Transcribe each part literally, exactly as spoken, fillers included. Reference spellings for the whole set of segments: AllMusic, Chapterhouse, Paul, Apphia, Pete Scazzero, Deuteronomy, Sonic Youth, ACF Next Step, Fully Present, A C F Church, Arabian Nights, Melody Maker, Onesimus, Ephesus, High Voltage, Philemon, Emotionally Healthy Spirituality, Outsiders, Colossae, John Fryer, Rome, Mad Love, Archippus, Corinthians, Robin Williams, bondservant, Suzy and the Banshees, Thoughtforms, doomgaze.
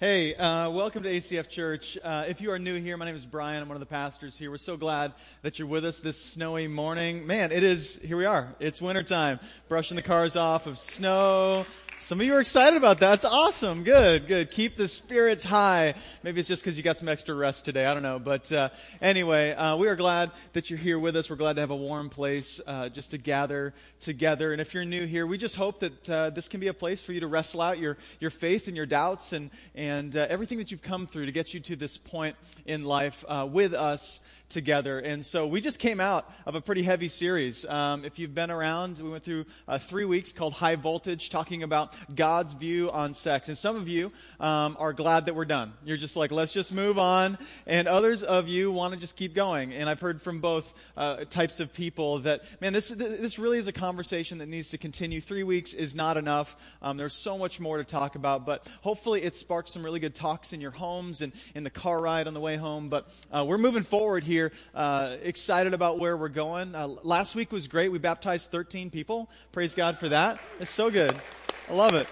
Hey, uh, welcome to A C F Church. Uh, if you are new here, my name is Brian. I'm one of the pastors here. We're so glad that you're with us this snowy morning. Man, it is, here we are. It's wintertime, brushing the cars off of snow. Some of you are excited about that. That's awesome. Good, good. Keep the spirits high. Maybe it's just because you got some extra rest today. I don't know. But uh, anyway, uh, we are glad that you're here with us. We're glad to have a warm place uh, just to gather together. And if you're new here, we just hope that uh, this can be a place for you to wrestle out your, your faith and your doubts and, and uh, everything that you've come through to get you to this point in life uh, with us together. And so we just came out of a pretty heavy series. Um, if you've been around, we went through uh, three weeks called High Voltage, talking about God's view on sex. And some of you um, are glad that we're done. You're just like, let's just move on. And others of you want to just keep going. And I've heard from both uh, types of people that, man, this this really is a conversation that needs to continue. Three weeks is not enough. Um, there's so much more to talk about. But hopefully it sparks some really good talks in your homes and in the car ride on the way home. But uh, we're moving forward here. Uh, excited about where we're going. Uh, last week was great. We baptized thirteen people. Praise God for that. It's so good. I love it.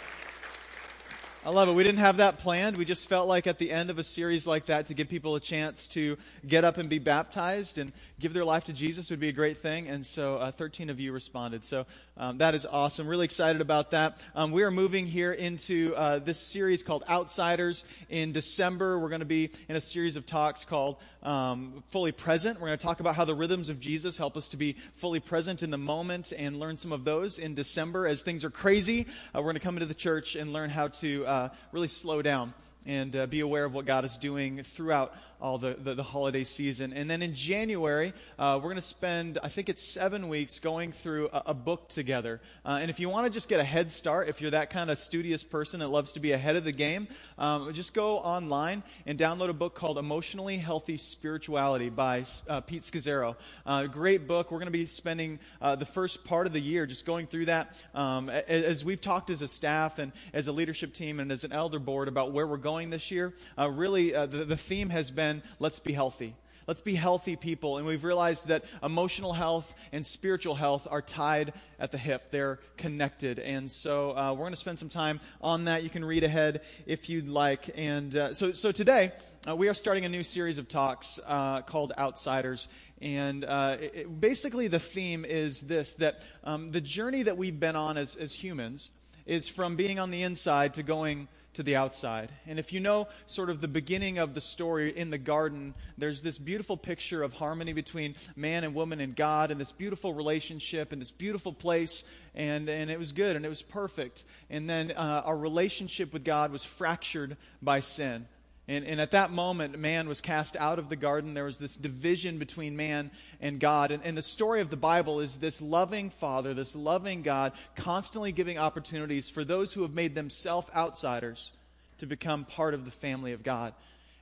I love it. We didn't have that planned. We just felt like at the end of a series like that, to give people a chance to get up and be baptized and give their life to Jesus would be a great thing. And so uh, thirteen of you responded. So um, that is awesome. Really excited about that. Um, we are moving here into uh, this series called Outsiders. In December, we're going to be in a series of talks called um, Fully Present. We're going to talk about how the rhythms of Jesus help us to be fully present in the moment and learn some of those in December. As things are crazy, uh, we're going to come into the church and learn how to... Uh, Uh, really slow down and uh, be aware of what God is doing throughout all the, the, the holiday season. And then in January, uh, we're going to spend, I think it's seven weeks, going through a, a book together. Uh, and if you want to just get a head start, if you're that kind of studious person that loves to be ahead of the game, um, just go online and download a book called Emotionally Healthy Spirituality by uh, Pete Scazzero. Uh, great book. We're going to be spending uh, the first part of the year just going through that. Um, as we've talked as a staff and as a leadership team and as an elder board about where we're going this year, uh, really uh, the, the theme has been let's be healthy. Let's be healthy people. And we've realized that emotional health and spiritual health are tied at the hip. They're connected. And so uh, we're going to spend some time on that. You can read ahead if you'd like. And uh, so, so today uh, we are starting a new series of talks uh, called Outsiders. And uh, it, basically the theme is this, that um, the journey that we've been on as, as humans is from being on the inside to going to the outside. And if you know sort of the beginning of the story in the garden, there's this beautiful picture of harmony between man and woman and God and this beautiful relationship and this beautiful place. And, and it was good and it was perfect. And then uh, our relationship with God was fractured by sin. And, and at that moment, man was cast out of the garden. There was this division between man and God. And, and the story of the Bible is this loving Father, this loving God, constantly giving opportunities for those who have made themselves outsiders to become part of the family of God.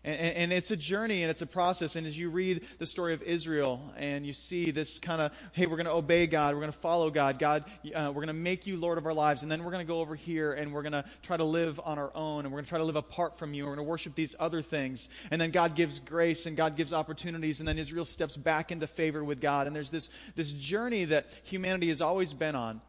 And, and, and it's a journey and it's a process. And as you read the story of Israel and you see this kind of, hey, we're going to obey God. We're going to follow God. God, uh, we're going to make you Lord of our lives. And then we're going to go over here and we're going to try to live on our own. And we're going to try to live apart from you. And we're going to worship these other things. And then God gives grace and God gives opportunities. And then Israel steps back into favor with God. And there's this, this journey that humanity has always been on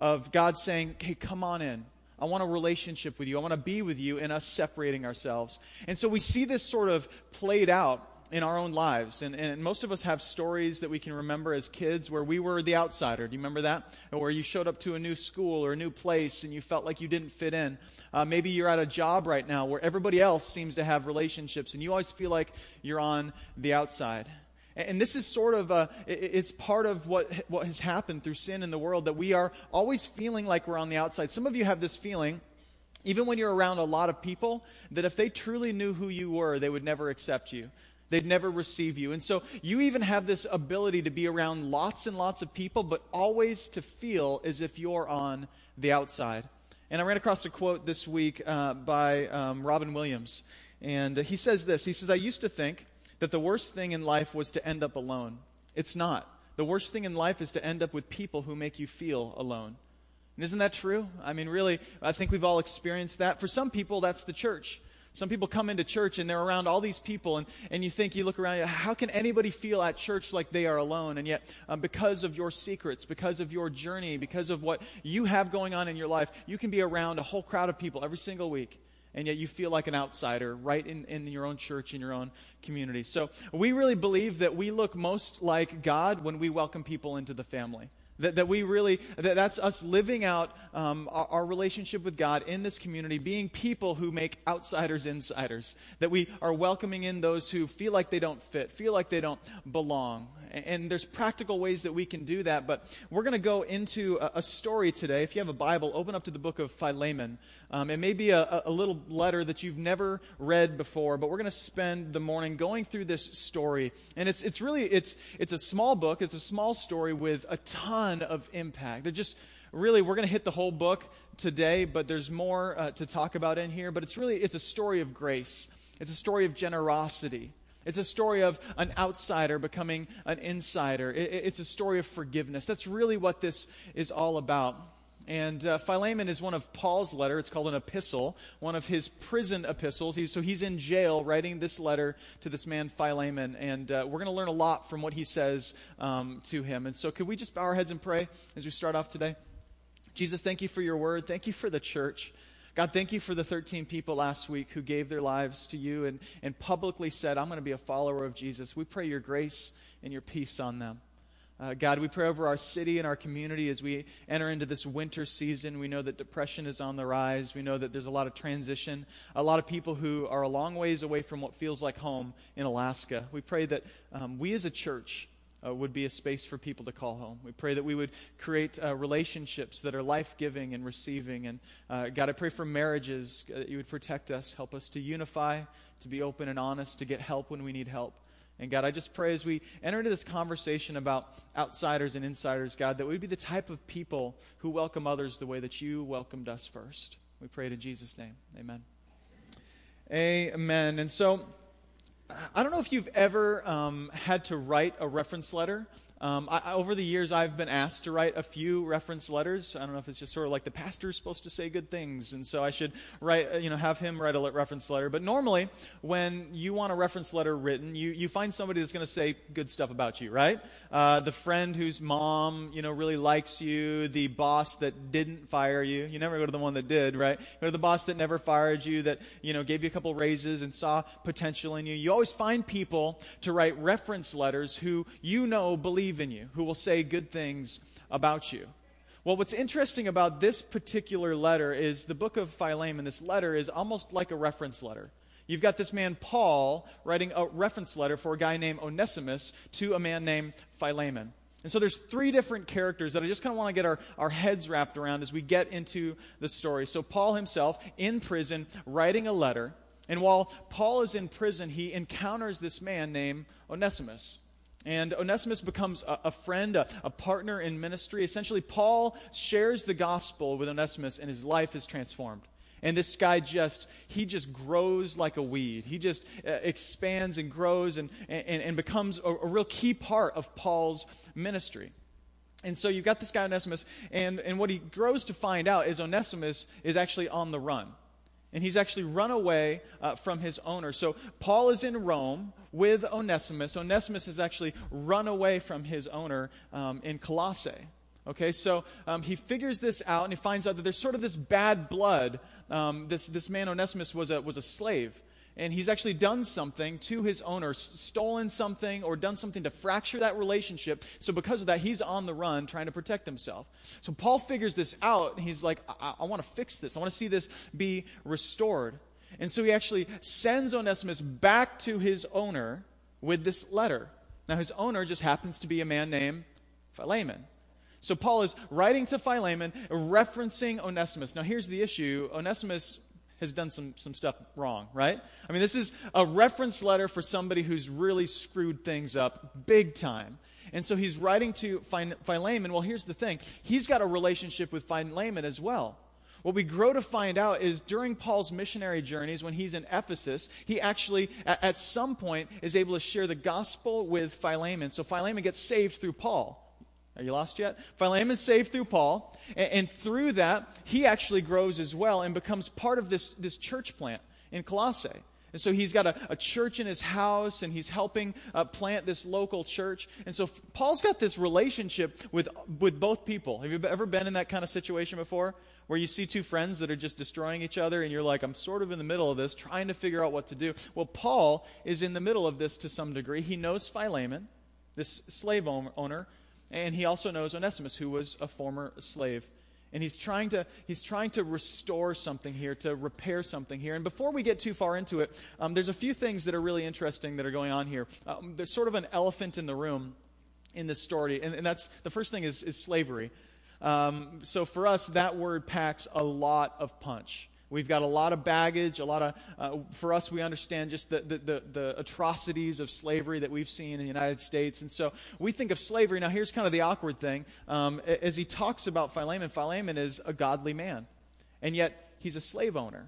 of God saying, hey, come on in. I want a relationship with you. I want to be with you, and us separating ourselves. And so we see this sort of played out in our own lives. And, and most of us have stories that we can remember as kids where we were the outsider. Do you remember that? Or where you showed up to a new school or a new place and you felt like you didn't fit in. Uh, maybe you're at a job right now where everybody else seems to have relationships and you always feel like you're on the outside. And this is sort of, a, it's part of what what has happened through sin in the world, that we are always feeling like we're on the outside. Some of you have this feeling, even when you're around a lot of people, that if they truly knew who you were, they would never accept you. They'd never receive you. And so you even have this ability to be around lots and lots of people, but always to feel as if you're on the outside. And I ran across a quote this week uh, by um, Robin Williams. And he says this, he says, I used to think that the worst thing in life was to end up alone. It's not. The worst thing in life is to end up with people who make you feel alone. And isn't that true? I mean, really, I think we've all experienced that. For some people, that's the church. Some people come into church and they're around all these people, and, and you think, you look around, how can anybody feel at church like they are alone? And yet, um, because of your secrets, because of your journey, because of what you have going on in your life, you can be around a whole crowd of people every single week and yet you feel like an outsider right in, in your own church, in your own community. So we really believe that we look most like God when we welcome people into the family. That, that we really, that, that's us living out um, our, our relationship with God in this community, being people who make outsiders insiders. That we are welcoming in those who feel like they don't fit, feel like they don't belong. And, and there's practical ways that we can do that, but we're going to go into a, a story today. If you have a Bible, open up to the book of Philemon. Um, it may be a, a little letter that you've never read before, but we're going to spend the morning going through this story. And it's it's really, it's it's a small book, it's a small story with a ton of impact. They're just really, we're going to hit the whole book today, but there's more uh, to talk about in here. But it's really, it's a story of grace. It's a story of generosity. It's a story of an outsider becoming an insider. It, it's a story of forgiveness. That's really what this is all about. And uh, Philemon is one of Paul's letters. It's called an epistle, one of his prison epistles. He, so he's in jail writing this letter to this man Philemon, and uh, we're going to learn a lot from what he says um, to him. And so could we just bow our heads and pray as we start off today? Jesus, thank you for your word. Thank you for the church. God, thank you for the thirteen people last week who gave their lives to you and, and publicly said, I'm going to be a follower of Jesus. We pray your grace and your peace on them. Uh, God, we pray over our city and our community as we enter into this winter season. We know that depression is on the rise. We know that there's a lot of transition, a lot of people who are a long ways away from what feels like home in Alaska. We pray that um, we as a church uh, would be a space for people to call home. We pray that we would create uh, relationships that are life-giving and receiving. And uh, God, I pray for marriages, uh, that you would protect us, help us to unify, to be open and honest, to get help when we need help. And God, I just pray as we enter into this conversation about outsiders and insiders, God, that we'd be the type of people who welcome others the way that you welcomed us first. We pray it in Jesus' name. Amen. Amen. And so, I don't know if you've ever um, had to write a reference letter. Um, I, over the years, I've been asked to write a few reference letters. I don't know if it's just sort of like the pastor's supposed to say good things, and so I should write, you know, have him write a reference letter. But normally, when you want a reference letter written, you, you find somebody that's going to say good stuff about you, right? Uh, the friend whose mom, you know, really likes you, the boss that didn't fire you. You never go to the one that did, right? Go to the boss that never fired you, that, you know, gave you a couple raises and saw potential in you. You always find people to write reference letters who you know believe in you, who will say good things about you. Well, what's interesting about this particular letter is the book of Philemon, this letter is almost like a reference letter. You've got this man Paul writing a reference letter for a guy named Onesimus to a man named Philemon. And so there's three different characters that I just kind of want to get our, our heads wrapped around as we get into the story. So Paul himself in prison writing a letter, and while Paul is in prison, he encounters this man named Onesimus. And Onesimus becomes a, a friend, a, a partner in ministry. Essentially, Paul shares the gospel with Onesimus, and his life is transformed. And this guy just, he just grows like a weed. He just uh, expands and grows and, and, and becomes a, a real key part of Paul's ministry. And so you've got this guy, Onesimus, and, and what he grows to find out is Onesimus is actually on the run. And he's actually run away uh, from his owner. So Paul is in Rome with Onesimus. Onesimus has actually run away from his owner um, in Colossae. Okay, so um, he figures this out, and he finds out that there's sort of this bad blood. Um, this this man Onesimus was a was a slave. And he's actually done something to his owner, stolen something or done something to fracture that relationship. So because of that, he's on the run trying to protect himself. So Paul figures this out, and he's like, I, I want to fix this. I want to see this be restored. And so he actually sends Onesimus back to his owner with this letter. Now his owner just happens to be a man named Philemon. So Paul is writing to Philemon, referencing Onesimus. Now here's the issue. Onesimus has done some some stuff wrong, right? I mean, this is a reference letter for somebody who's really screwed things up big time. And so he's writing to Philemon. Well, here's the thing. He's got a relationship with Philemon as well. What we grow to find out is during Paul's missionary journeys, when he's in Ephesus, he actually, at, at some point, is able to share the gospel with Philemon. So Philemon gets saved through Paul. Are you lost yet? Philemon's saved through Paul, and, and through that, he actually grows as well and becomes part of this, this church plant in Colossae. And so he's got a, a church in his house, and he's helping uh, plant this local church. And so f- Paul's got this relationship with with both people. Have you ever been in that kind of situation before, where you see two friends that are just destroying each other, and you're like, I'm sort of in the middle of this, trying to figure out what to do? Well, Paul is in the middle of this to some degree. He knows Philemon, this slave owner, and he also knows Onesimus, who was a former slave. And he's trying to he's trying to restore something here, to repair something here. And before we get too far into it, um, there's a few things that are really interesting that are going on here. Um, there's sort of an elephant in the room in this story, and, and that's the first thing is, is slavery. Um, so for us, that word packs a lot of punch. We've got a lot of baggage, a lot of, uh, for us, we understand just the, the, the, the atrocities of slavery that we've seen in the United States. And so we think of slavery. Now, here's kind of the awkward thing. Um, as he talks about Philemon, Philemon is a godly man, and yet he's a slave owner.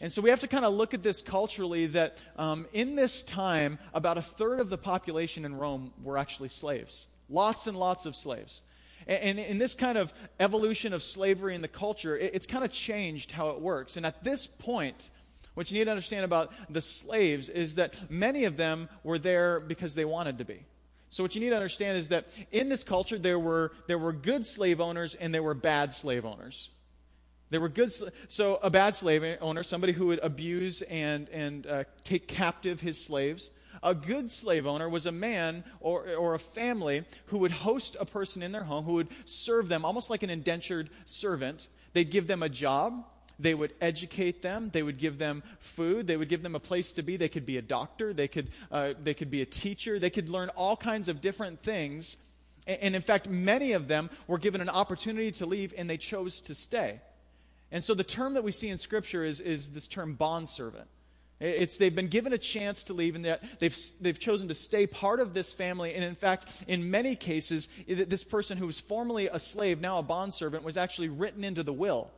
And so we have to kind of look at this culturally, that um, in this time, about a third of the population in Rome were actually slaves, lots and lots of slaves. And in this kind of evolution of slavery in the culture, it's kind of changed how it works. And at this point, what you need to understand about the slaves is that many of them were there because they wanted to be. So what you need to understand is that in this culture, there were there were good slave owners and there were bad slave owners. There were good, so a bad slave owner, somebody who would abuse and and uh, take captive his slaves. A good slave owner was a man or or a family who would host a person in their home, who would serve them almost like an indentured servant. They'd give them a job. They would educate them. They would give them food. They would give them a place to be. They could be a doctor. They could uh, they could be a teacher. They could learn all kinds of different things. And, and in fact, many of them were given an opportunity to leave, and they chose to stay. And so the term that we see in Scripture is is this term bondservant. It's they've been given a chance to leave, and that they've they've chosen to stay part of this family. And in fact, in many cases, this person who was formerly a slave, now a bondservant, was actually written into the will,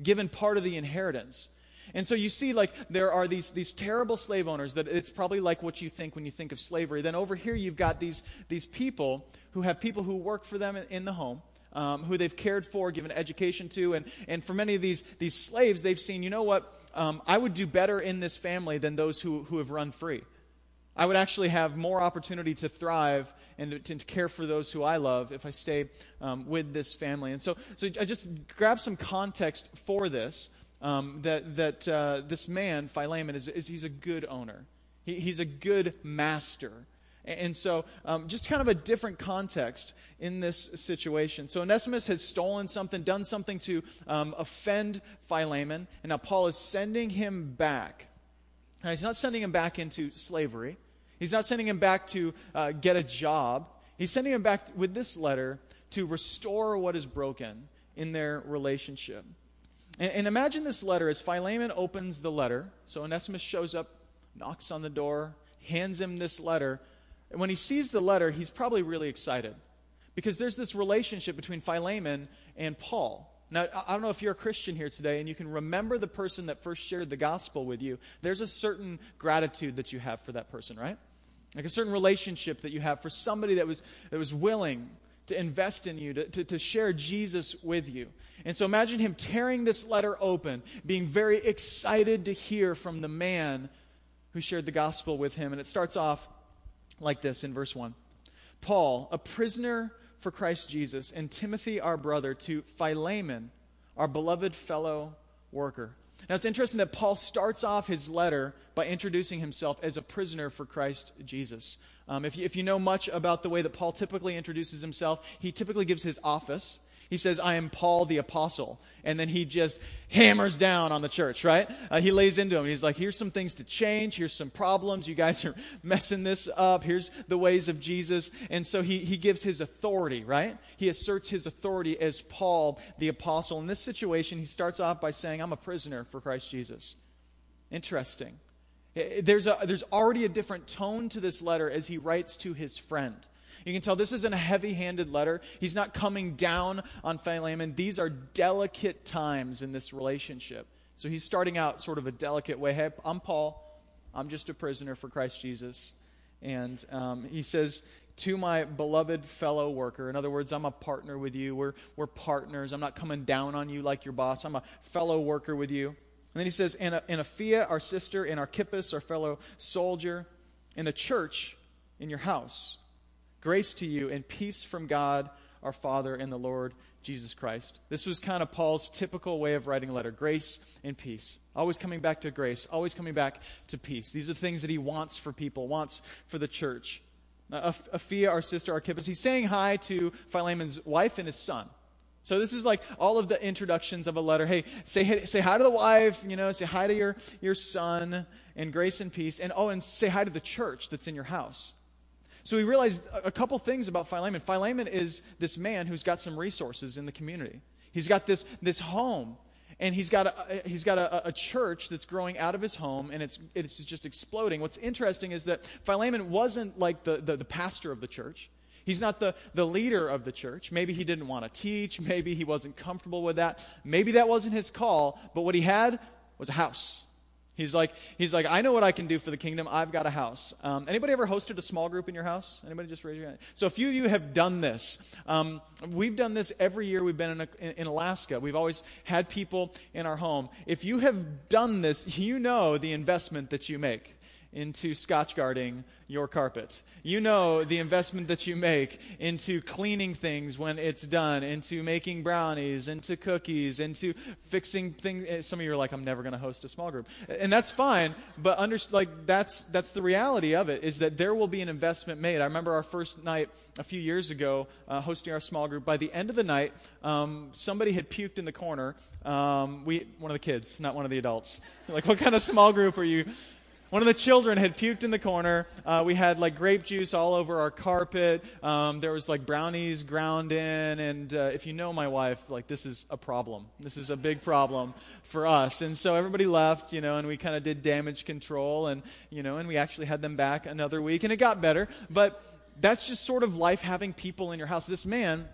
given part of the inheritance. And so you see, like, there are these these terrible slave owners that it's probably like what you think when you think of slavery. Then over here, you've got these these people who have people who work for them in the home. Um, who they've cared for, given education to, and, and for many of these these slaves, they've seen, you know what, um, I would do better in this family than those who, who have run free. I would actually have more opportunity to thrive and to, to care for those who I love if I stay um, with this family. And so, so I just grab some context for this, um, that that uh, this man, Philemon, is, is he's a good owner. He, he's a good master. And so um, just kind of a different context in this situation. So Onesimus has stolen something, done something to um, offend Philemon. And now Paul is sending him back. Now, he's not sending him back into slavery. He's not sending him back to uh, get a job. He's sending him back with this letter to restore what is broken in their relationship. And, and imagine this letter as Philemon opens the letter. So Onesimus shows up, knocks on the door, hands him this letter. And when he sees the letter, he's probably really excited, because there's this relationship between Philemon and Paul. Now, I don't know if you're a Christian here today and you can remember the person that first shared the gospel with you. There's a certain gratitude that you have for that person, right? Like a certain relationship that you have for somebody that was that was willing to invest in you, to, to, to share Jesus with you. And so imagine him tearing this letter open, being very excited to hear from the man who shared the gospel with him. And it starts off like this in verse one. Paul, a prisoner for Christ Jesus, and Timothy, our brother, to Philemon, our beloved fellow worker. Now, it's interesting that Paul starts off his letter by introducing himself as a prisoner for Christ Jesus. Um, if you, if you know much about the way that Paul typically introduces himself, he typically gives his office. He says, I am Paul the Apostle. And then he just hammers down on the church, right? Uh, he lays into him. He's like, here's some things to change. Here's some problems. You guys are messing this up. Here's the ways of Jesus. And so he, he gives his authority, right? He asserts his authority as Paul the Apostle. In this situation, he starts off by saying, I'm a prisoner for Christ Jesus. Interesting. There's a, there's already a different tone to this letter as he writes to his friend. You can tell this isn't a heavy-handed letter. He's not coming down on Philemon. These are delicate times in this relationship. So he's starting out sort of a delicate way. Hey, I'm Paul. I'm just a prisoner for Christ Jesus. And um, he says, to my beloved fellow worker. In other words, I'm a partner with you. We're, we're partners. I'm not coming down on you like your boss. I'm a fellow worker with you. then he says, and Apphia, our sister, and Archippus, our fellow soldier, and the church in your house. Grace to you and peace from God, our Father, and the Lord Jesus Christ. This was kind of Paul's typical way of writing a letter. Grace and peace. Always coming back to grace. Always coming back to peace. These are things that he wants for people, wants for the church. Now, Apphia, our sister, Archippus, he's saying hi to Philemon's wife and his son. So this is like all of the introductions of a letter. Hey, say say hi to the wife, you know, say hi to your, your son, and grace and peace. And oh, and say hi to the church that's in your house. So we realized a couple things about Philemon. Philemon is this man who's got some resources in the community. He's got this this home, and he's got a, he's got a, a church that's growing out of his home, and it's it's just exploding. What's interesting is that Philemon wasn't like the, the, the pastor of the church. He's not the, the leader of the church. Maybe he didn't want to teach. Maybe he wasn't comfortable with that. Maybe that wasn't his call, but what he had was a house. He's like, he's like, I know what I can do for the kingdom. I've got a house. Um, anybody ever hosted a small group in your house? Anybody just raise your hand? So a few of you have done this. Um, we've done this every year we've been in, a, in, in Alaska. We've always had people in our home. If you have done this, you know the investment that you make into Scotch guarding your carpet. You know the investment that you make into cleaning things when it's done, into making brownies, into cookies, into fixing things. Some of you are like, I'm never going to host a small group. And that's fine, but under, like that's that's the reality of it, is that there will be an investment made. I remember our first night a few years ago, uh, hosting our small group. By the end of the night, um, somebody had puked in the corner. Um, we one of the kids, not one of the adults. Like, what kind of small group are you? One of the children had puked in the corner. Uh, we had like grape juice all over our carpet. Um, there was like brownies ground in. And uh, if you know my wife, like this is a problem. This is a big problem for us. And so everybody left, you know, and we kind of did damage control and, you know, and we actually had them back another week and it got better. But that's just sort of life, having people in your house. This man,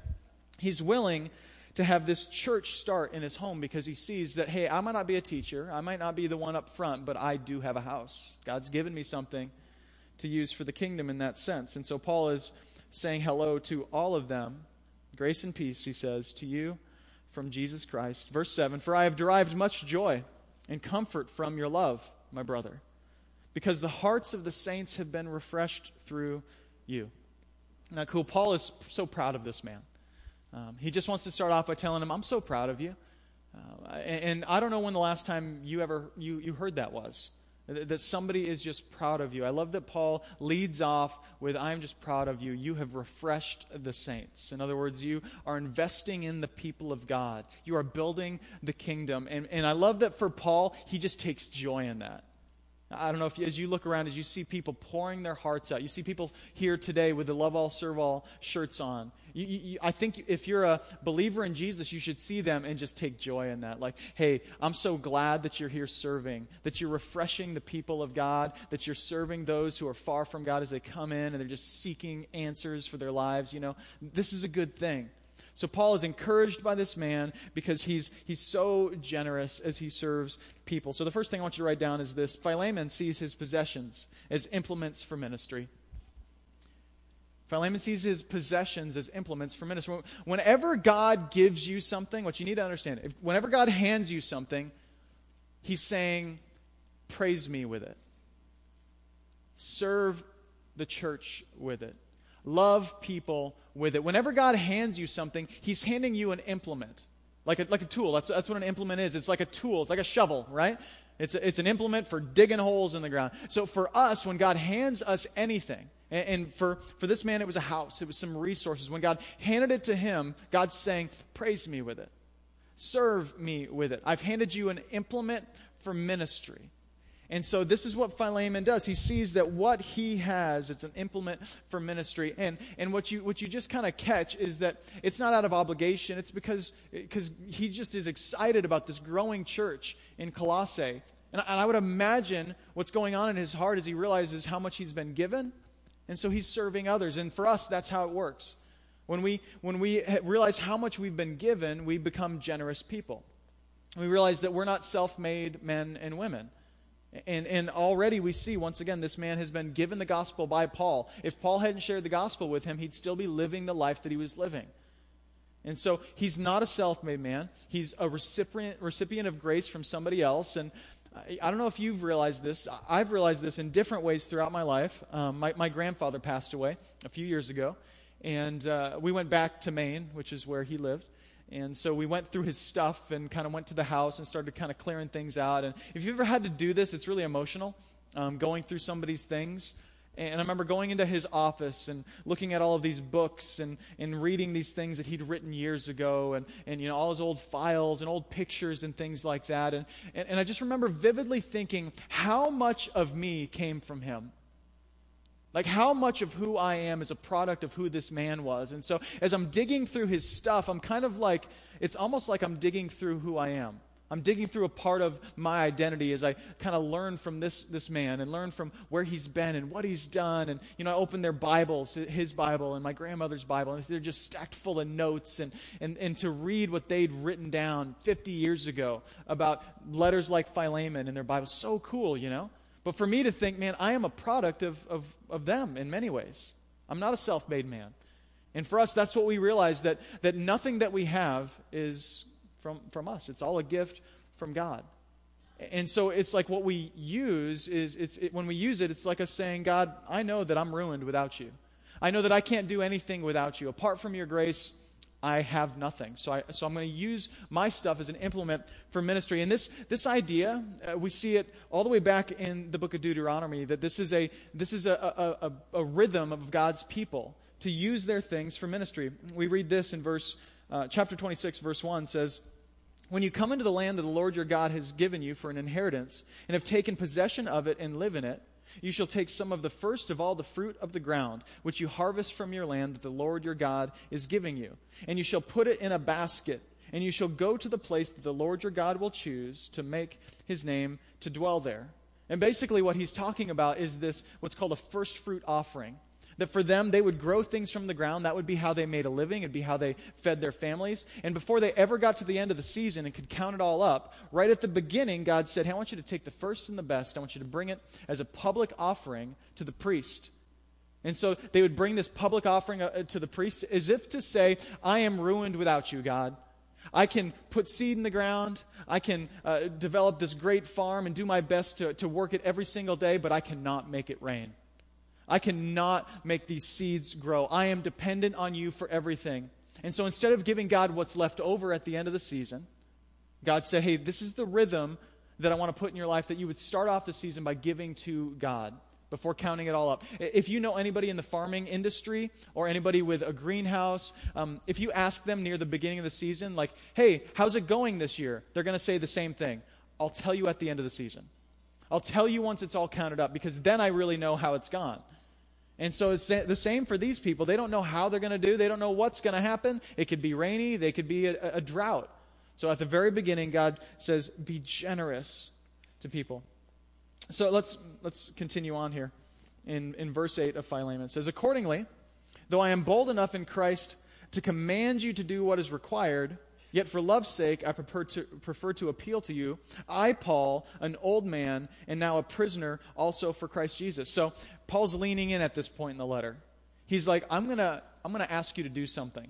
he's willing to have this church start in his home because he sees that, hey, I might not be a teacher, I might not be the one up front, but I do have a house. God's given me something to use for the kingdom in that sense. And so Paul is saying hello to all of them. Grace and peace, he says, to you from Jesus Christ. Verse seven, for I have derived much joy and comfort from your love, my brother, because the hearts of the saints have been refreshed through you. Now, cool, Paul is so proud of this man. Um, he just wants to start off by telling him, I'm so proud of you. Uh, and, and I don't know when the last time you ever you, you heard that was, that, that somebody is just proud of you. I love that Paul leads off with, I'm just proud of you. You have refreshed the saints. In other words, you are investing in the people of God. You are building the kingdom. And, and I love that for Paul, he just takes joy in that. I don't know if you, as you look around, as you see people pouring their hearts out, you see people here today with the Love All, Serve All shirts on. You, you, I think if you're a believer in Jesus, you should see them and just take joy in that. Like, hey, I'm so glad that you're here serving, that you're refreshing the people of God, that you're serving those who are far from God as they come in and they're just seeking answers for their lives. You know, this is a good thing. So Paul is encouraged by this man because he's he's so generous as he serves people. So the first thing I want you to write down is this. Philemon sees his possessions as implements for ministry. Philemon sees his possessions as implements for ministry. Whenever God gives you something, what you need to understand, if, whenever God hands you something, he's saying, praise me with it. Serve the church with it. Love people with it. Whenever God hands you something, he's handing you an implement, like a, like a tool. That's that's what an implement is. It's like a tool. It's like a shovel, right? It's a, it's an implement for digging holes in the ground. So for us, when God hands us anything, and, and for, for this man, it was a house. It was some resources. When God handed it to him, God's saying, praise me with it. Serve me with it. I've handed you an implement for ministry. And so this is what Philemon does. He sees that what he has, it's an implement for ministry. And and what you what you just kind of catch is that it's not out of obligation. It's because because he just is excited about this growing church in Colossae. And I, and I would imagine what's going on in his heart as he realizes how much he's been given. And so he's serving others. And for us, that's how it works. When we when we realize how much we've been given, we become generous people. We realize that we're not self-made men and women. And and already we see, once again, this man has been given the gospel by Paul. If Paul hadn't shared the gospel with him, he'd still be living the life that he was living. And so he's not a self-made man. He's a recipient recipient of grace from somebody else. And I, I don't know if you've realized this. I've realized this in different ways throughout my life. Um, my, my grandfather passed away a few years ago. And uh, we went back to Maine, which is where he lived. And so we went through his stuff and kind of went to the house and started kind of clearing things out. And if you've ever had to do this, it's really emotional, um, going through somebody's things. And I remember going into his office and looking at all of these books and, and reading these things that he'd written years ago and, and you know all his old files and old pictures and things like that. And, and, and I just remember vividly thinking how much of me came from him. Like how much of who I am is a product of who this man was. And so as I'm digging through his stuff, I'm kind of like, it's almost like I'm digging through who I am. I'm digging through a part of my identity as I kind of learn from this this man and learn from where he's been and what he's done. And, you know, I open their Bibles, his Bible and my grandmother's Bible, and they're just stacked full of notes. And, and, and to read what they'd written down fifty years ago about letters like Philemon in their Bible, so cool, you know. But for me to think, man, I am a product of, of, of them in many ways. I'm not a self-made man. And for us, that's what we realize, that that nothing that we have is From, from us. It's all a gift from God. And so it's like what we use is, it's it, when we use it, it's like us saying, God, I know that I'm ruined without you. I know that I can't do anything without you. Apart from your grace, I have nothing. So, I, so I'm going to use my stuff as an implement for ministry. And this this idea, uh, we see it all the way back in the book of Deuteronomy, that this is a this is a a, a, a rhythm of God's people to use their things for ministry. We read this in verse uh, chapter twenty-six, verse one says, "When you come into the land that the Lord your God has given you for an inheritance, and have taken possession of it and live in it, you shall take some of the first of all the fruit of the ground, which you harvest from your land that the Lord your God is giving you. And you shall put it in a basket, and you shall go to the place that the Lord your God will choose to make his name to dwell there." And basically what he's talking about is this, what's called a first fruit offering. That for them, they would grow things from the ground. That would be how they made a living. It'd be how they fed their families. And before they ever got to the end of the season and could count it all up, right at the beginning, God said, "Hey, I want you to take the first and the best. I want you to bring it as a public offering to the priest." And so they would bring this public offering to the priest as if to say, "I am ruined without you, God. I can put seed in the ground. I can uh, develop this great farm and do my best to, to work it every single day, but I cannot make it rain. I cannot make these seeds grow. I am dependent on you for everything." And so instead of giving God what's left over at the end of the season, God said, "Hey, this is the rhythm that I want to put in your life, that you would start off the season by giving to God before counting it all up." If you know anybody in the farming industry or anybody with a greenhouse, um, if you ask them near the beginning of the season, like, "Hey, how's it going this year?" they're going to say the same thing. "I'll tell you at the end of the season. I'll tell you once it's all counted up, because then I really know how it's gone." And so it's the same for these people. They don't know how they're going to do. They don't know what's going to happen. It could be rainy. They could be a, a drought. So at the very beginning, God says, be generous to people. So let's let's continue on here in, in verse eight of Philemon. It says, "Accordingly, though I am bold enough in Christ to command you to do what is required, yet for love's sake I prefer to, prefer to appeal to you. I, Paul, an old man, and now a prisoner also for Christ Jesus." So Paul's leaning in at this point in the letter. He's like, I'm going to I'm gonna ask you to do something,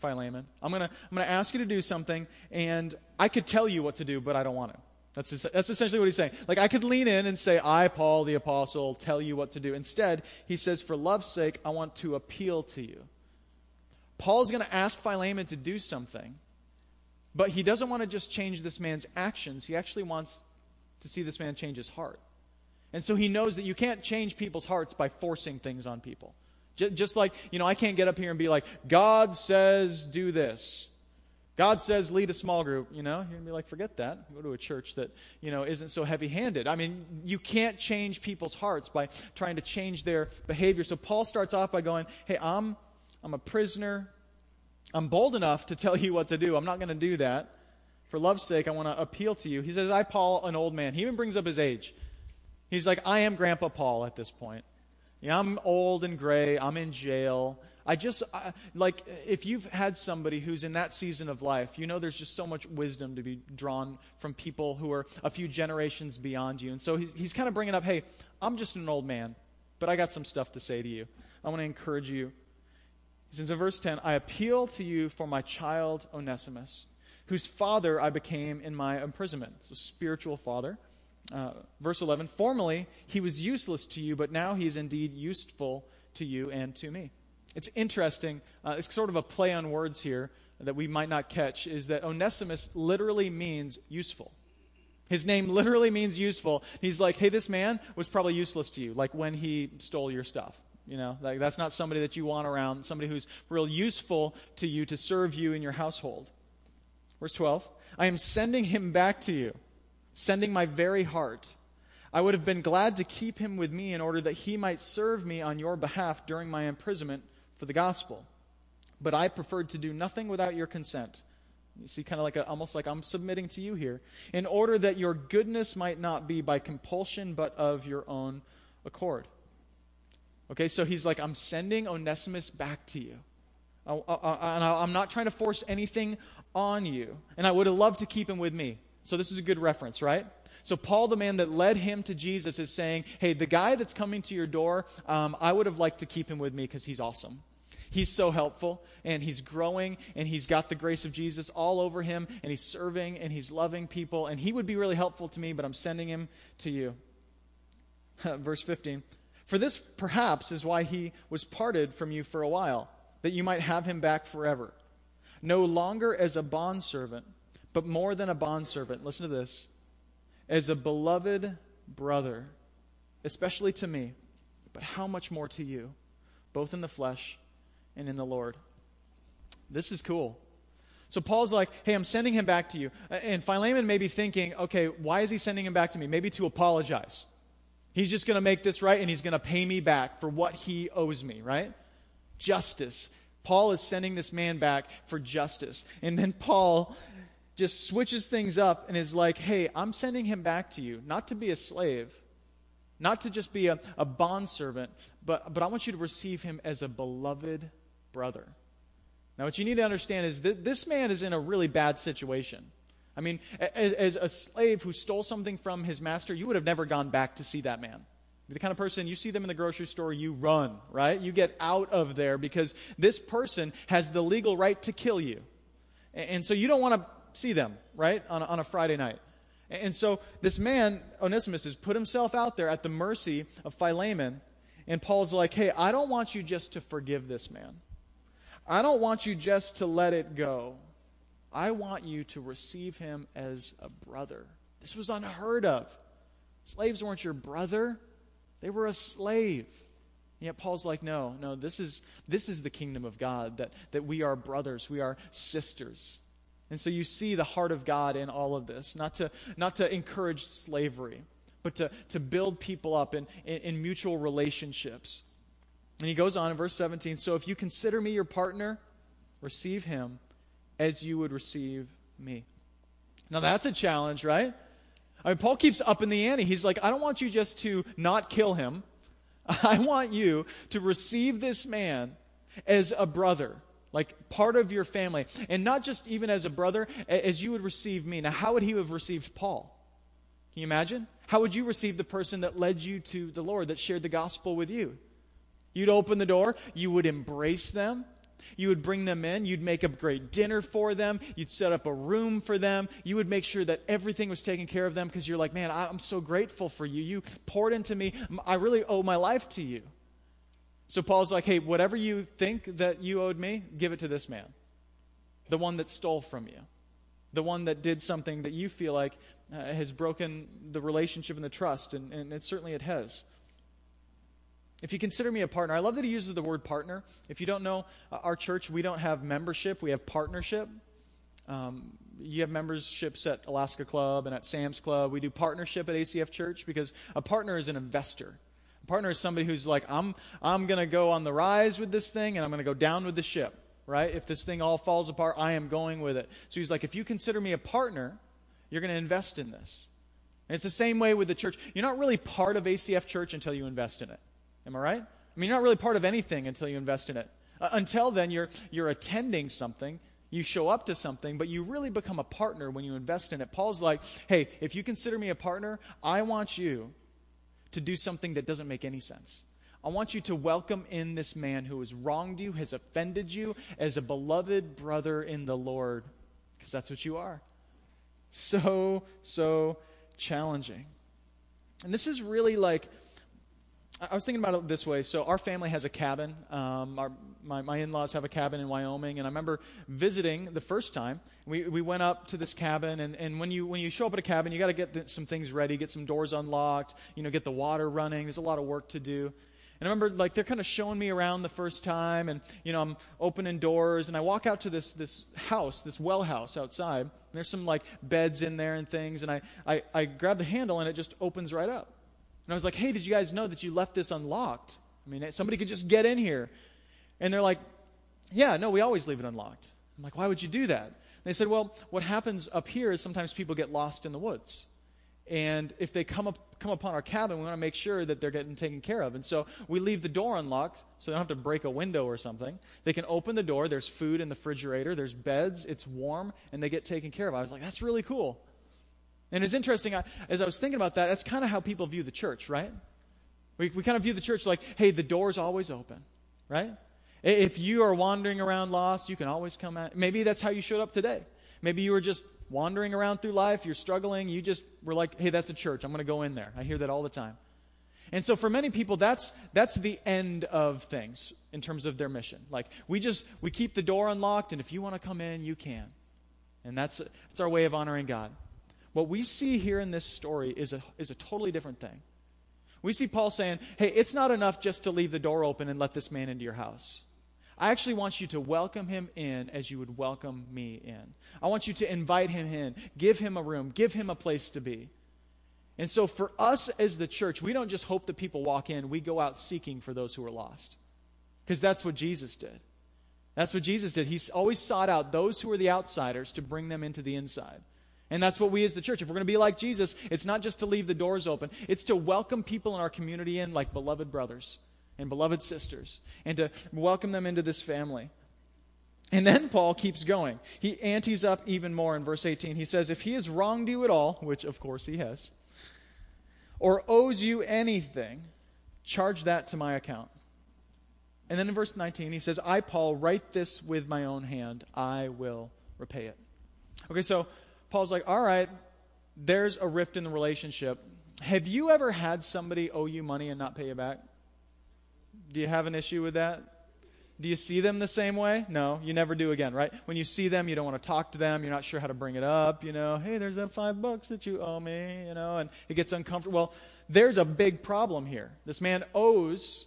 Philemon. I'm going to I'm gonna ask you to do something, and I could tell you what to do, but I don't want to. That's that's essentially what he's saying. Like, I could lean in and say, "I, Paul the apostle, tell you what to do." Instead, he says, "For love's sake, I want to appeal to you." Paul's going to ask Philemon to do something, but he doesn't want to just change this man's actions. He actually wants to see this man change his heart. And so he knows that you can't change people's hearts by forcing things on people. Just like, you know, I can't get up here and be like, "God says do this. God says lead a small group," you know. You're going to be like, forget that. Go to a church that, you know, isn't so heavy-handed. I mean, you can't change people's hearts by trying to change their behavior. So Paul starts off by going, "Hey, I'm, I'm a prisoner. I'm bold enough to tell you what to do. I'm not going to do that. For love's sake, I want to appeal to you." He says, "I, Paul, an old man." He even brings up his age. He's like, "I am Grandpa Paul at this point. Yeah, I'm old and gray. I'm in jail." I just, I, like, if you've had somebody who's in that season of life, you know there's just so much wisdom to be drawn from people who are a few generations beyond you. And so he's, he's kind of bringing up, "Hey, I'm just an old man, but I got some stuff to say to you. I want to encourage you." He He says in verse ten, I appeal to you for my child Onesimus, whose father I became in my imprisonment. So spiritual father. Uh, verse eleven, formerly he was useless to you, but now he is indeed useful to you and to me. It's interesting. Uh, it's sort of a play on words here that we might not catch, is that Onesimus literally means useful. His name literally means useful. He's like, hey, this man was probably useless to you, like when he stole your stuff. You know, like that's not somebody that you want around, somebody who's real useful to you to serve you in your household. Verse twelve, I am sending him back to you, sending my very heart. I would have been glad to keep him with me in order that he might serve me on your behalf during my imprisonment for the gospel. But I preferred to do nothing without your consent. You see, kind of like a, almost like I'm submitting to you here, in order that your goodness might not be by compulsion, but of your own accord. Okay, so he's like, I'm sending Onesimus back to you. I, I, I, and I, I'm not trying to force anything on you. And I would have loved to keep him with me. So this is a good reference, right? So Paul, the man that led him to Jesus, is saying, hey, the guy that's coming to your door, um, I would have liked to keep him with me because he's awesome. He's so helpful, and he's growing, and he's got the grace of Jesus all over him, and he's serving, and he's loving people, and he would be really helpful to me, but I'm sending him to you. Verse fifteen, for this perhaps is why he was parted from you for a while, that you might have him back forever, no longer as a bondservant, but more than a bondservant. Listen to this. As a beloved brother, especially to me, but how much more to you, both in the flesh and in the Lord. This is cool. So Paul's like, hey, I'm sending him back to you. And Philemon may be thinking, okay, why is he sending him back to me? Maybe to apologize. He's just going to make this right, and he's going to pay me back for what he owes me, right? Justice. Paul is sending this man back for justice. And then Paul just switches things up and is like, hey, I'm sending him back to you, not to be a slave, not to just be a, a bondservant, but, but I want you to receive him as a beloved brother. Now, what you need to understand is that this man is in a really bad situation. I mean, as, as a slave who stole something from his master, you would have never gone back to see that man. The kind of person, you see them in the grocery store, you run, right? You get out of there because this person has the legal right to kill you. And, and so you don't want to see them, right, on a, on a Friday night. And so this man, Onesimus, has put himself out there at the mercy of Philemon, and Paul's like, hey, I don't want you just to forgive this man. I don't want you just to let it go. I want you to receive him as a brother. This was unheard of. Slaves weren't your brother. They were a slave. And yet Paul's like, no, no, this is this is the kingdom of God, that, that we are brothers, we are sisters. And so you see the heart of God in all of this, not to not to encourage slavery, but to, to build people up in, in, in mutual relationships. And he goes on in verse seventeen, so if you consider me your partner, receive him as you would receive me. Now that's a challenge, right? I mean, Paul keeps upping the ante. He's like, I don't want you just to not kill him. I want you to receive this man as a brother, like part of your family. And not just even as a brother, as you would receive me. Now, how would he have received Paul? Can you imagine? How would you receive the person that led you to the Lord, that shared the gospel with you? You'd open the door. You would embrace them. You would bring them in. You'd make a great dinner for them. You'd set up a room for them. You would make sure that everything was taken care of them because you're like, man, I'm so grateful for you. You poured into me. I really owe my life to you. So Paul's like, hey, whatever you think that you owed me, give it to this man. The one that stole from you. The one that did something that you feel like uh, has broken the relationship and the trust, and, and it certainly it has. If you consider me a partner, I love that he uses the word partner. If you don't know, uh, our church, we don't have membership, we have partnership. Um, you have memberships at Alaska Club and at Sam's Club. We do partnership at A C F Church because a partner is an investor. Partner is somebody who's like, I'm I'm going to go on the rise with this thing, and I'm going to go down with the ship, right? If this thing all falls apart, I am going with it. So he's like, if you consider me a partner, you're going to invest in this. And it's the same way with the church. You're not really part of A C F Church until you invest in it. Am I right? I mean, you're not really part of anything until you invest in it. Uh, until then, you're you're attending something, you show up to something, but you really become a partner when you invest in it. Paul's like, hey, if you consider me a partner, I want you to do something that doesn't make any sense. I want you to welcome in this man who has wronged you, has offended you, as a beloved brother in the Lord, because that's what you are. So, so challenging. And this is really like, I was thinking about it this way. So our family has a cabin. Um, our, my, my in-laws have a cabin in Wyoming, and I remember visiting the first time. We we went up to this cabin, and, and when you when you show up at a cabin, you got to get the, some things ready, get some doors unlocked, you know, get the water running. There's a lot of work to do. And I remember, like, they're kind of showing me around the first time, and, you know, I'm opening doors, and I walk out to this this house, this well house outside, and there's some, like, beds in there and things, and I, I, I grab the handle, and it just opens right up. And I was like, hey, did you guys know that you left this unlocked? I mean, somebody could just get in here. And they're like, yeah, no, we always leave it unlocked. I'm like, why would you do that? And they said, well, what happens up here is sometimes people get lost in the woods. And if they come up, come upon our cabin, we want to make sure that they're getting taken care of. And so we leave the door unlocked so they don't have to break a window or something. They can open the door. There's food in the refrigerator. There's beds. It's warm. And they get taken care of. I was like, that's really cool. And it's interesting, I, as I was thinking about that, that's kind of how people view the church, right? We we kind of view the church like, hey, the door's always open, right? If you are wandering around lost, you can always come out. Maybe that's how you showed up today. Maybe you were just wandering around through life, you're struggling, you just were like, hey, that's a church, I'm going to go in there. I hear that all the time. And so for many people, that's that's the end of things in terms of their mission. Like, we just, we keep the door unlocked, and if you want to come in, you can. And that's, that's our way of honoring God. What we see here in this story is a is a totally different thing. We see Paul saying, hey, it's not enough just to leave the door open and let this man into your house. I actually want you to welcome him in as you would welcome me in. I want you to invite him in, give him a room, give him a place to be. And so for us as the church, we don't just hope that people walk in. We go out seeking for those who are lost, because that's what Jesus did. That's what Jesus did. He always sought out those who were the outsiders to bring them into the inside. And that's what we as the church, if we're going to be like Jesus, it's not just to leave the doors open. It's to welcome people in our community in like beloved brothers and beloved sisters, and to welcome them into this family. And then Paul keeps going. He antes up even more in verse eighteen. He says, if he has wronged you at all, which of course he has, or owes you anything, charge that to my account. And then in verse nineteen, he says, I, Paul, write this with my own hand. I will repay it. Okay, so Paul's like, all right, there's a rift in the relationship. Have you ever had somebody owe you money and not pay you back? Do you have an issue with that? Do you see them the same way? No, you never do again, right? When you see them, you don't want to talk to them. You're not sure how to bring it up. You know, hey, there's that five bucks that you owe me, you know, and it gets uncomfortable. Well, there's a big problem here. This man owes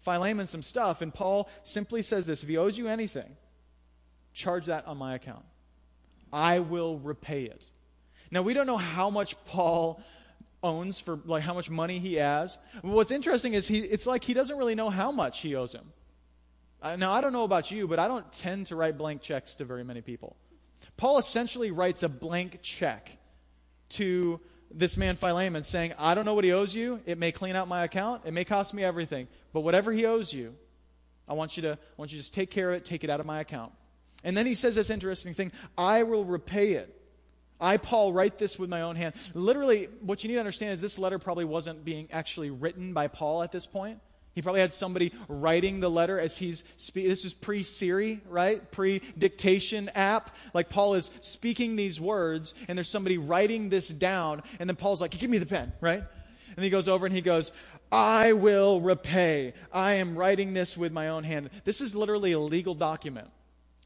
Philemon some stuff, and Paul simply says this: if he owes you anything, charge that on my account. I will repay it. Now, we don't know how much Paul owns, for like how much money he has. What's interesting is he it's like he doesn't really know how much he owes him. I, now, I don't know about you, but I don't tend to write blank checks to very many people. Paul essentially writes a blank check to this man Philemon saying, I don't know what he owes you. It may clean out my account. It may cost me everything. But whatever he owes you, I want you to, I want you to just take care of it, take it out of my account. And then he says this interesting thing, I will repay it. I, Paul, write this with my own hand. Literally, what you need to understand is this letter probably wasn't being actually written by Paul at this point. He probably had somebody writing the letter as he's speaking. This is pre-Siri, right? Pre-dictation app. Like, Paul is speaking these words, and there's somebody writing this down, and then Paul's like, give me the pen, right? And he goes over and he goes, I will repay. I am writing this with my own hand. This is literally a legal document.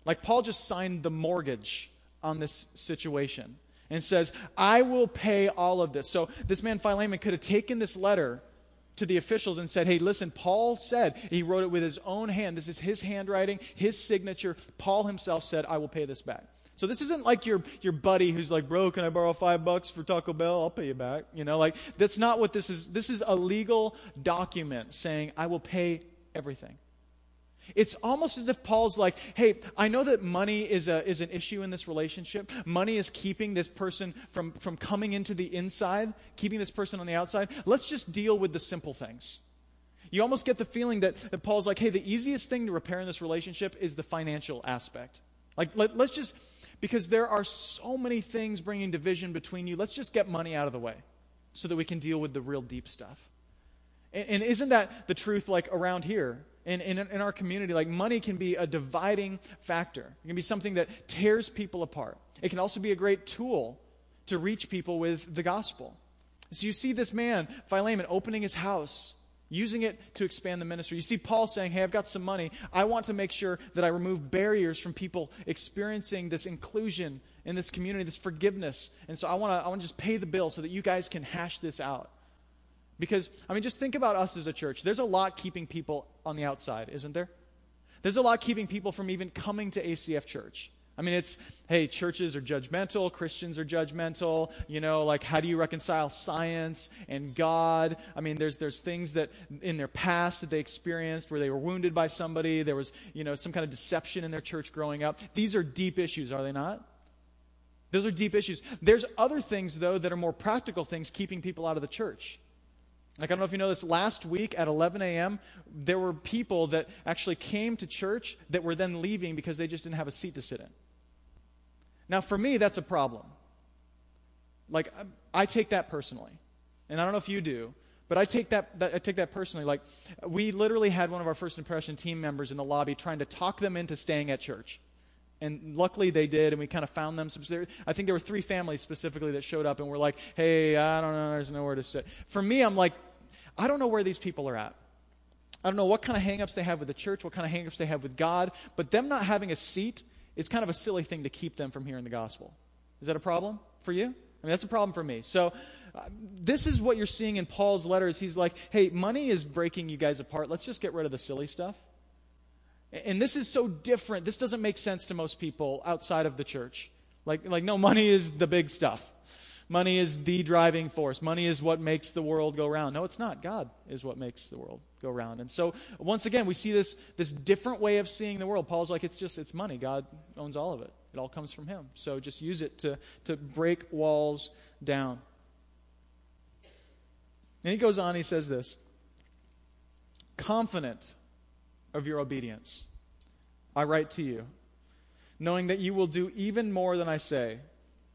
Like, Paul just signed the mortgage on this situation and says, I will pay all of this. So this man Philemon could have taken this letter to the officials and said, hey, listen, Paul said, he wrote it with his own hand. This is his handwriting, his signature. Paul himself said, I will pay this back. So this isn't like your, your buddy who's like, bro, can I borrow five bucks for Taco Bell? I'll pay you back. You know, like, that's not what this is. This is a legal document saying, I will pay everything. It's almost as if Paul's like, hey, I know that money is a is an issue in this relationship. Money is keeping this person from, from coming into the inside, keeping this person on the outside. Let's just deal with the simple things. You almost get the feeling that, that Paul's like, hey, the easiest thing to repair in this relationship is the financial aspect. Like, let, let's just, because there are so many things bringing division between you, let's just get money out of the way so that we can deal with the real deep stuff. And, and isn't that the truth, like, around here? In, in, in our community, like, money can be a dividing factor. It can be something that tears people apart. It can also be a great tool to reach people with the gospel. So you see this man, Philemon, opening his house, using it to expand the ministry. You see Paul saying, hey, I've got some money. I want to make sure that I remove barriers from people experiencing this inclusion in this community, this forgiveness. And so I want to I want to just pay the bill so that you guys can hash this out. Because, I mean, just think about us as a church. There's a lot keeping people on the outside, isn't there? There's a lot keeping people from even coming to A C F Church. I mean, it's, hey, churches are judgmental, Christians are judgmental, you know, like, how do you reconcile science and God? I mean, there's there's things that in their past that they experienced where they were wounded by somebody, there was, you know, some kind of deception in their church growing up. These are deep issues, are they not? Those are deep issues. There's other things, though, that are more practical things keeping people out of the church. Like, I don't know if you know this, last week at eleven a.m., there were people that actually came to church that were then leaving because they just didn't have a seat to sit in. Now, for me, that's a problem. Like, I, I take that personally. And I don't know if you do, but I take that, that I take that personally. Like, we literally had one of our first impression team members in the lobby trying to talk them into staying at church. And luckily they did, and we kind of found them. I think there were three families specifically that showed up and were like, hey, I don't know, there's nowhere to sit. For me, I'm like, I don't know where these people are at. I don't know what kind of hang-ups they have with the church, what kind of hang-ups they have with God, but them not having a seat is kind of a silly thing to keep them from hearing the gospel. Is that a problem for you? I mean, that's a problem for me. So uh, this is what you're seeing in Paul's letters. He's like, hey, money is breaking you guys apart. Let's just get rid of the silly stuff. And this is so different. This doesn't make sense to most people outside of the church. Like, like, no, money is the big stuff. Money is the driving force. Money is what makes the world go round. No, it's not. God is what makes the world go round. And so, once again, we see this this different way of seeing the world. Paul's like, it's just, it's money. God owns all of it. It all comes from him. So just use it to, to break walls down. And he goes on, he says this, confident of your obedience, I write to you, knowing that you will do even more than I say.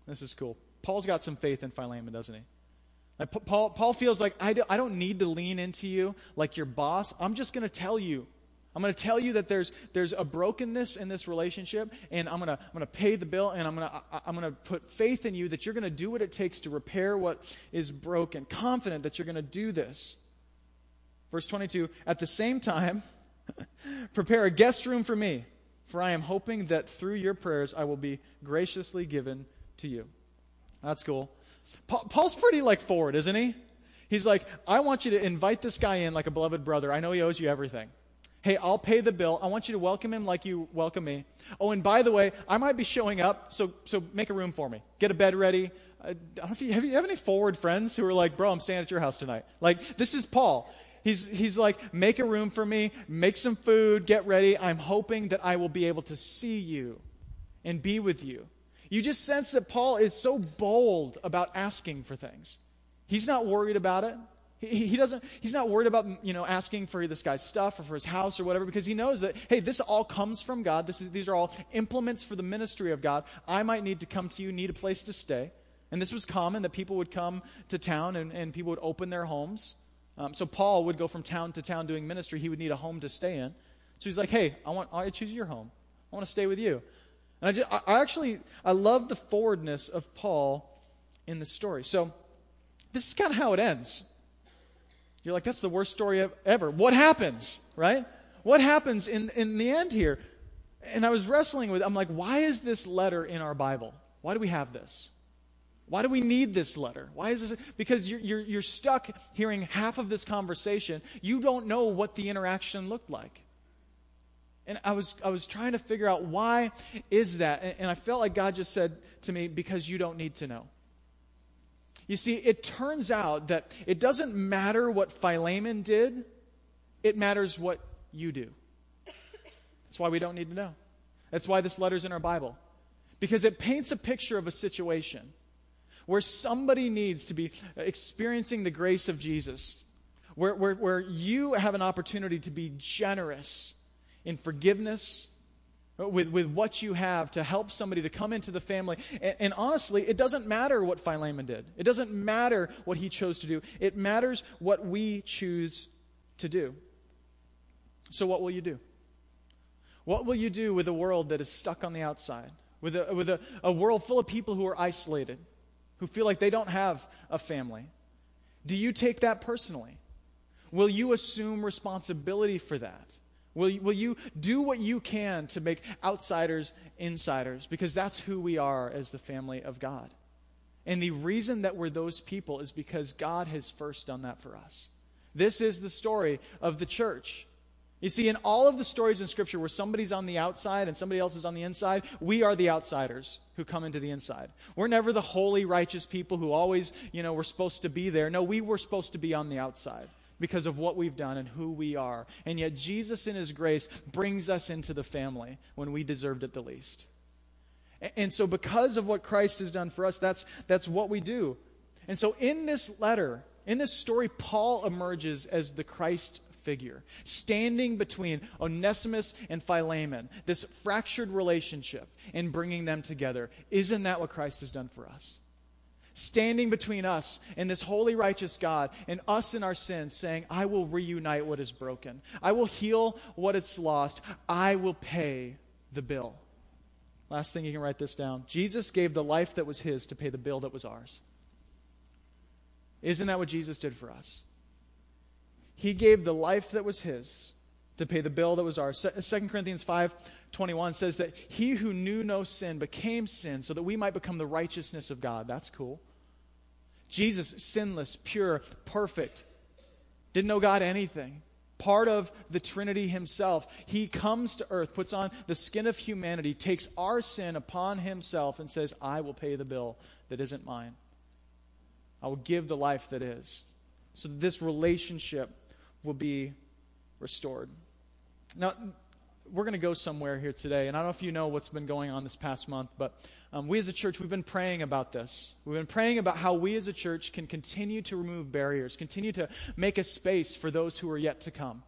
This is cool. Paul's got some faith in Philemon, doesn't he? Like, Paul, Paul feels like, I, do, I don't need to lean into you like your boss. I'm just going to tell you. I'm going to tell you that there's there's a brokenness in this relationship, and I'm going to I'm going to pay the bill, and I'm going to I'm going to put faith in you that you're going to do what it takes to repair what is broken. Confident that you're going to do this. Verse twenty-two, at the same time, prepare a guest room for me, for I am hoping that through your prayers I will be graciously given to you. That's cool. Pa- Paul's pretty, like, forward, isn't he? He's like, I want you to invite this guy in like a beloved brother. I know he owes you everything. Hey, I'll pay the bill. I want you to welcome him like you welcome me. Oh, and by the way, I might be showing up, so so make a room for me. Get a bed ready. I don't know if you, have you have any forward friends who are like, bro, I'm staying at your house tonight. Like, this is Paul. He's he's like, make a room for me, make some food, get ready. I'm hoping that I will be able to see you and be with you. You just sense that Paul is so bold about asking for things. He's not worried about it. He, he doesn't. He's not worried about, you know, asking for this guy's stuff or for his house or whatever, because he knows that, hey, this all comes from God. This is these are all implements for the ministry of God. I might need to come to you, need a place to stay. And this was common, that people would come to town and, and people would open their homes. Um, so Paul would go from town to town doing ministry. He would need a home to stay in. So he's like, hey, I want I choose your home. I want to stay with you. And I, just, I actually, I love the forwardness of Paul in the story. So this is kind of how it ends. You're like, that's the worst story ever. What happens, right? What happens in, in the end here? And I was wrestling with, I'm like, why is this letter in our Bible? Why do we have this? Why do we need this letter? Why is this? Because you're, you're, you're stuck hearing half of this conversation. You don't know what the interaction looked like. And I was I was trying to figure out, why is that? And, and I felt like God just said to me, because you don't need to know. You see, it turns out that it doesn't matter what Philemon did. It matters what you do. That's why we don't need to know. That's why this letter's in our Bible. Because it paints a picture of a situation where somebody needs to be experiencing the grace of Jesus, where, where, where you have an opportunity to be generous in forgiveness with, with what you have to help somebody to come into the family. And, and honestly, it doesn't matter what Philemon did. It doesn't matter what he chose to do. It matters what we choose to do. So what will you do? What will you do with a world that is stuck on the outside? With a, with a, a world full of people who are isolated, who feel like they don't have a family? Do you take that personally? Will you assume responsibility for that? Will you, will you do what you can to make outsiders insiders? Because that's who we are as the family of God. And the reason that we're those people is because God has first done that for us. This is the story of the church. You see, in all of the stories in Scripture where somebody's on the outside and somebody else is on the inside, we are the outsiders who come into the inside. We're never the holy, righteous people who always, you know, were supposed to be there. No, we were supposed to be on the outside because of what we've done and who we are. And yet Jesus in his grace brings us into the family when we deserved it the least. And so because of what Christ has done for us, that's that's what we do. And so in this letter, in this story, Paul emerges as the Christ figure, standing between Onesimus and Philemon, this fractured relationship, and bringing them together. Isn't that what Christ has done for us? Standing between us and this holy, righteous God, and us in our sins, saying, I will reunite what is broken. I will heal what is lost. I will pay the bill. Last thing, you can write this down. Jesus gave the life that was his to pay the bill that was ours. Isn't that what Jesus did for us? He gave the life that was his to pay the bill that was ours. Second Corinthians five twenty-one says that he who knew no sin became sin so that we might become the righteousness of God. That's cool. Jesus, sinless, pure, perfect, didn't know God anything. Part of the Trinity himself. He comes to earth, puts on the skin of humanity, takes our sin upon himself and says, I will pay the bill that isn't mine. I will give the life that is. So this relationship will be restored. Now, we're going to go somewhere here today, and I don't know if you know what's been going on this past month, but um, we as a church, we've been praying about this. We've been praying about how we as a church can continue to remove barriers, continue to make a space for those who are yet to come.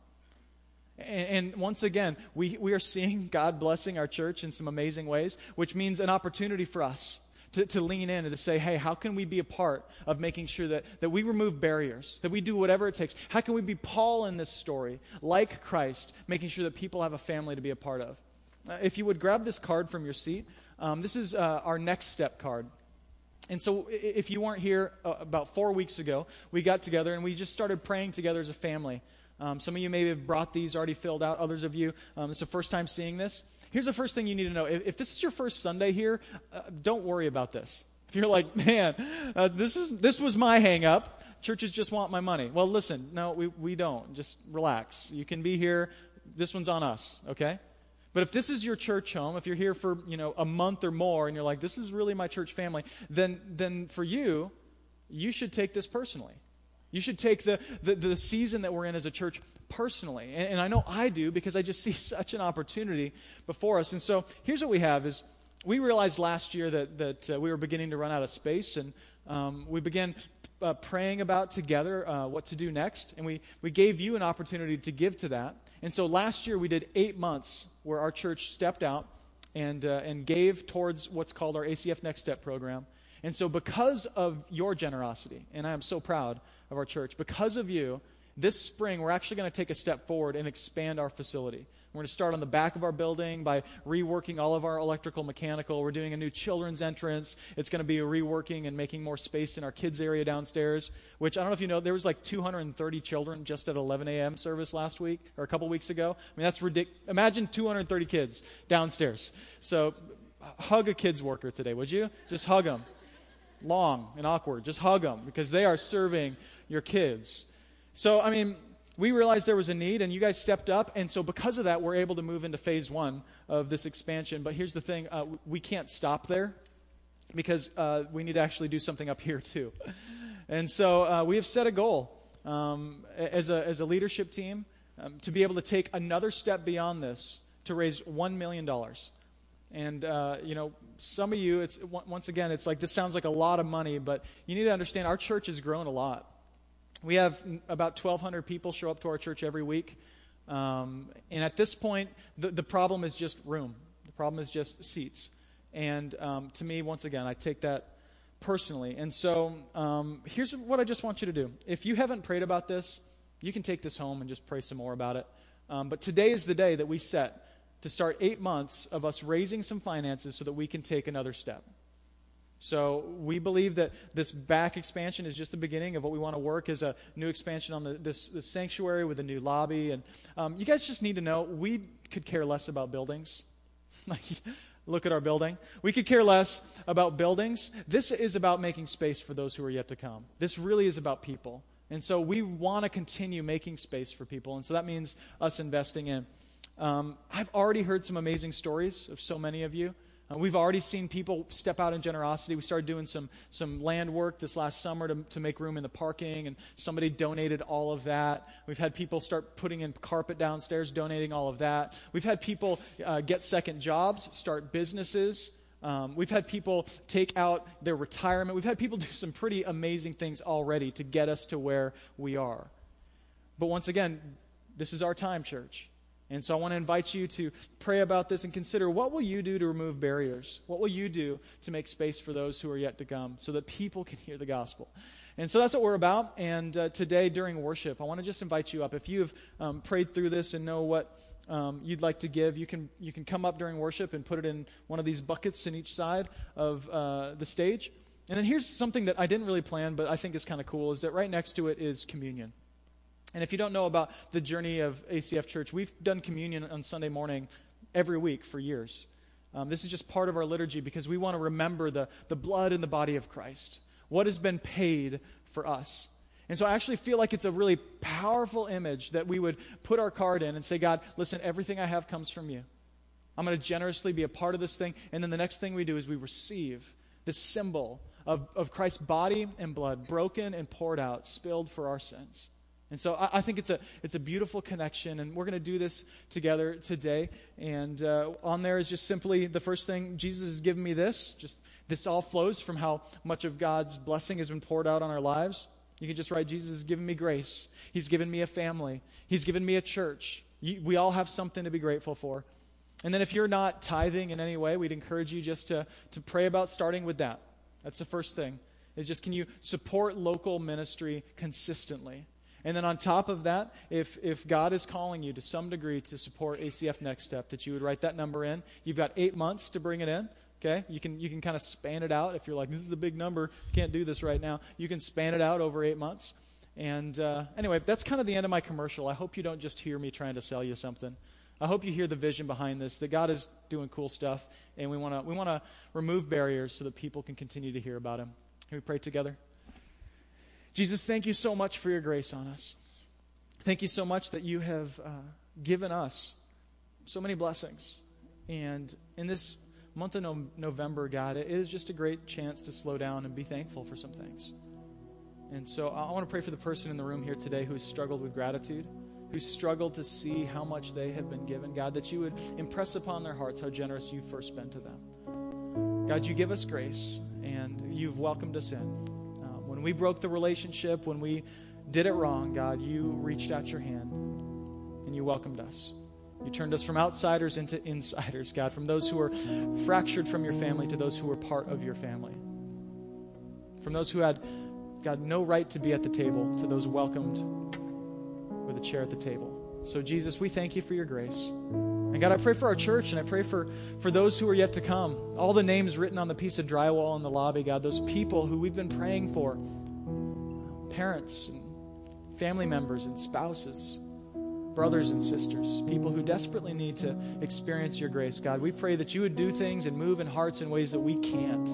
And, and once again, we, we are seeing God blessing our church in some amazing ways, which means an opportunity for us to, to lean in and to say, hey, how can we be a part of making sure that, that we remove barriers, that we do whatever it takes? How can we be Paul in this story, like Christ, making sure that people have a family to be a part of? Uh, if you would grab this card from your seat, um, this is uh, our Next Step card. And so if you weren't here uh, about four weeks ago, we got together and we just started praying together as a family. Um, some of you maybe have brought these already filled out. Others of you, um, it's the first time seeing this. Here's the first thing you need to know. If, if this is your first Sunday here, uh, don't worry about this. If you're like, man, uh, this is this was my hang up. Churches just want my money. Well, listen, no, we, we don't. Just relax. You can be here. This one's on us, okay? But if this is your church home, if you're here for, you know, a month or more and you're like, this is really my church family, then then for you, you should take this personally. You should take the, the, the season that we're in as a church personally. And, and I know I do because I just see such an opportunity before us. And so here's what we have is we realized last year that, that uh, we were beginning to run out of space. And um, we began uh, praying about together uh, what to do next. And we, we gave you an opportunity to give to that. And so last year we did eight months where our church stepped out and uh, and gave towards what's called our A C F Next Step program. And so because of your generosity, and I am so proud of our church, because of you, this spring we're actually going to take a step forward and expand our facility. We're going to start on the back of our building by reworking all of our electrical, mechanical. We're doing a new children's entrance. It's going to be reworking and making more space in our kids' area downstairs, which I don't know if you know, there was like two hundred thirty children just at eleven a.m. service last week or a couple weeks ago. I mean, that's ridiculous. Imagine two hundred thirty kids downstairs. So hug a kids worker today, would you? Just hug them. Long and awkward. Just hug them because they are serving your kids. So, I mean, we realized there was a need and you guys stepped up. And so because of that, we're able to move into phase one of this expansion. But here's the thing. Uh, we can't stop there because uh, we need to actually do something up here too. And so uh, we have set a goal um, as a as a leadership team um, to be able to take another step beyond this to raise one million dollars. And, uh, you know, some of you, it's once again, it's like this sounds like a lot of money, but you need to understand our church has grown a lot. We have about twelve hundred people show up to our church every week. Um, and at this point, the, the problem is just room. The problem is just seats. And um, to me, once again, I take that personally. And so um, here's what I just want you to do. If you haven't prayed about this, You can take this home and just pray some more about it. Um, but today is the day that we set to start eight months of us raising some finances so that we can take another step. So we believe that this back expansion is just the beginning of what we want to work as a new expansion on the, this, this sanctuary with a new lobby. And um, you guys just need to know, we could care less about buildings. Like, look at our building. We could care less about buildings. This is about making space for those who are yet to come. This really is about people. And so we want to continue making space for people. And so that means us investing in. Um, I've already heard some amazing stories of so many of you. Uh, we've already seen people step out in generosity. We started doing some some land work this last summer to, to make room in the parking, and somebody donated all of that. We've had people start putting in carpet downstairs, donating all of that. We've had people uh, get second jobs, start businesses. Um, we've had people take out their retirement. We've had people do some pretty amazing things already to get us to where we are. But once again, this is our time, church. And so I want to invite you to pray about this and consider, what will you do to remove barriers? What will you do to make space for those who are yet to come so that people can hear the gospel? And so that's what we're about. And uh, today during worship, I want to just invite you up. If you've um, prayed through this and know what um, you'd like to give, you can you can come up during worship and put it in one of these buckets in each side of uh, the stage. And then here's something that I didn't really plan, but I think is kind of cool, is that right next to it is communion. And if you don't know about the journey of A C F Church, we've done communion on Sunday morning every week for years. Um, this is just part of our liturgy because we want to remember the, the blood and the body of Christ, what has been paid for us. And so I actually feel like it's a really powerful image that we would put our card in and say, God, listen, everything I have comes from you. I'm going to generously be a part of this thing. And then the next thing we do is we receive this symbol of, of Christ's body and blood, broken and poured out, spilled for our sins. And so I, I think it's a it's a beautiful connection, and we're going to do this together today. And uh, on there is just simply the first thing, Jesus has given me this. Just this all flows from how much of God's blessing has been poured out on our lives. You can just write, Jesus has given me grace. He's given me a family. He's given me a church. You, we all have something to be grateful for. And then if you're not tithing in any way, we'd encourage you just to to pray about starting with that. That's the first thing. Is just, can you support local ministry consistently? And then on top of that, if if God is calling you to some degree to support A C F Next Step, that you would write that number in. You've got eight months to bring it in, okay? You can you can kind of span it out. If you're like, this is a big number, can't do this right now, you can span it out over eight months. And uh, anyway, that's kind of the end of my commercial. I hope you don't just hear me trying to sell you something. I hope you hear the vision behind this, that God is doing cool stuff, and we want to we want to remove barriers so that people can continue to hear about him. Can we pray together? Jesus, thank you so much for your grace on us. Thank you so much that you have uh, given us so many blessings. And in this month of no- November, God, it is just a great chance to slow down and be thankful for some things. And so I, I want to pray for the person in the room here today who has struggled with gratitude, who struggled to see how much they have been given. God, that you would impress upon their hearts how generous you've first been to them. God, you give us grace, and you've welcomed us in. When we broke the relationship, when we did it wrong, God, you reached out your hand and you welcomed us. You turned us from outsiders into insiders, God, from those who were fractured from your family to those who were part of your family. From those who had, God, no right to be at the table to those welcomed with a chair at the table. So, Jesus, we thank you for your grace. And God, I pray for our church, and I pray for, for those who are yet to come. All the names written on the piece of drywall in the lobby, God, those people who we've been praying for, parents and family members and spouses, brothers and sisters, people who desperately need to experience your grace. God, we pray that you would do things and move in hearts in ways that we can't.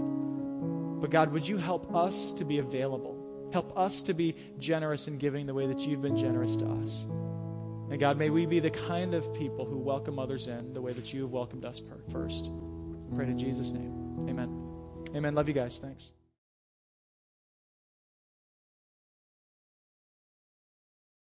But God, would you help us to be available? Help us to be generous in giving the way that you've been generous to us. And God, may we be the kind of people who welcome others in the way that you have welcomed us first. I pray in Jesus' name. Amen. Amen. Love you guys. Thanks.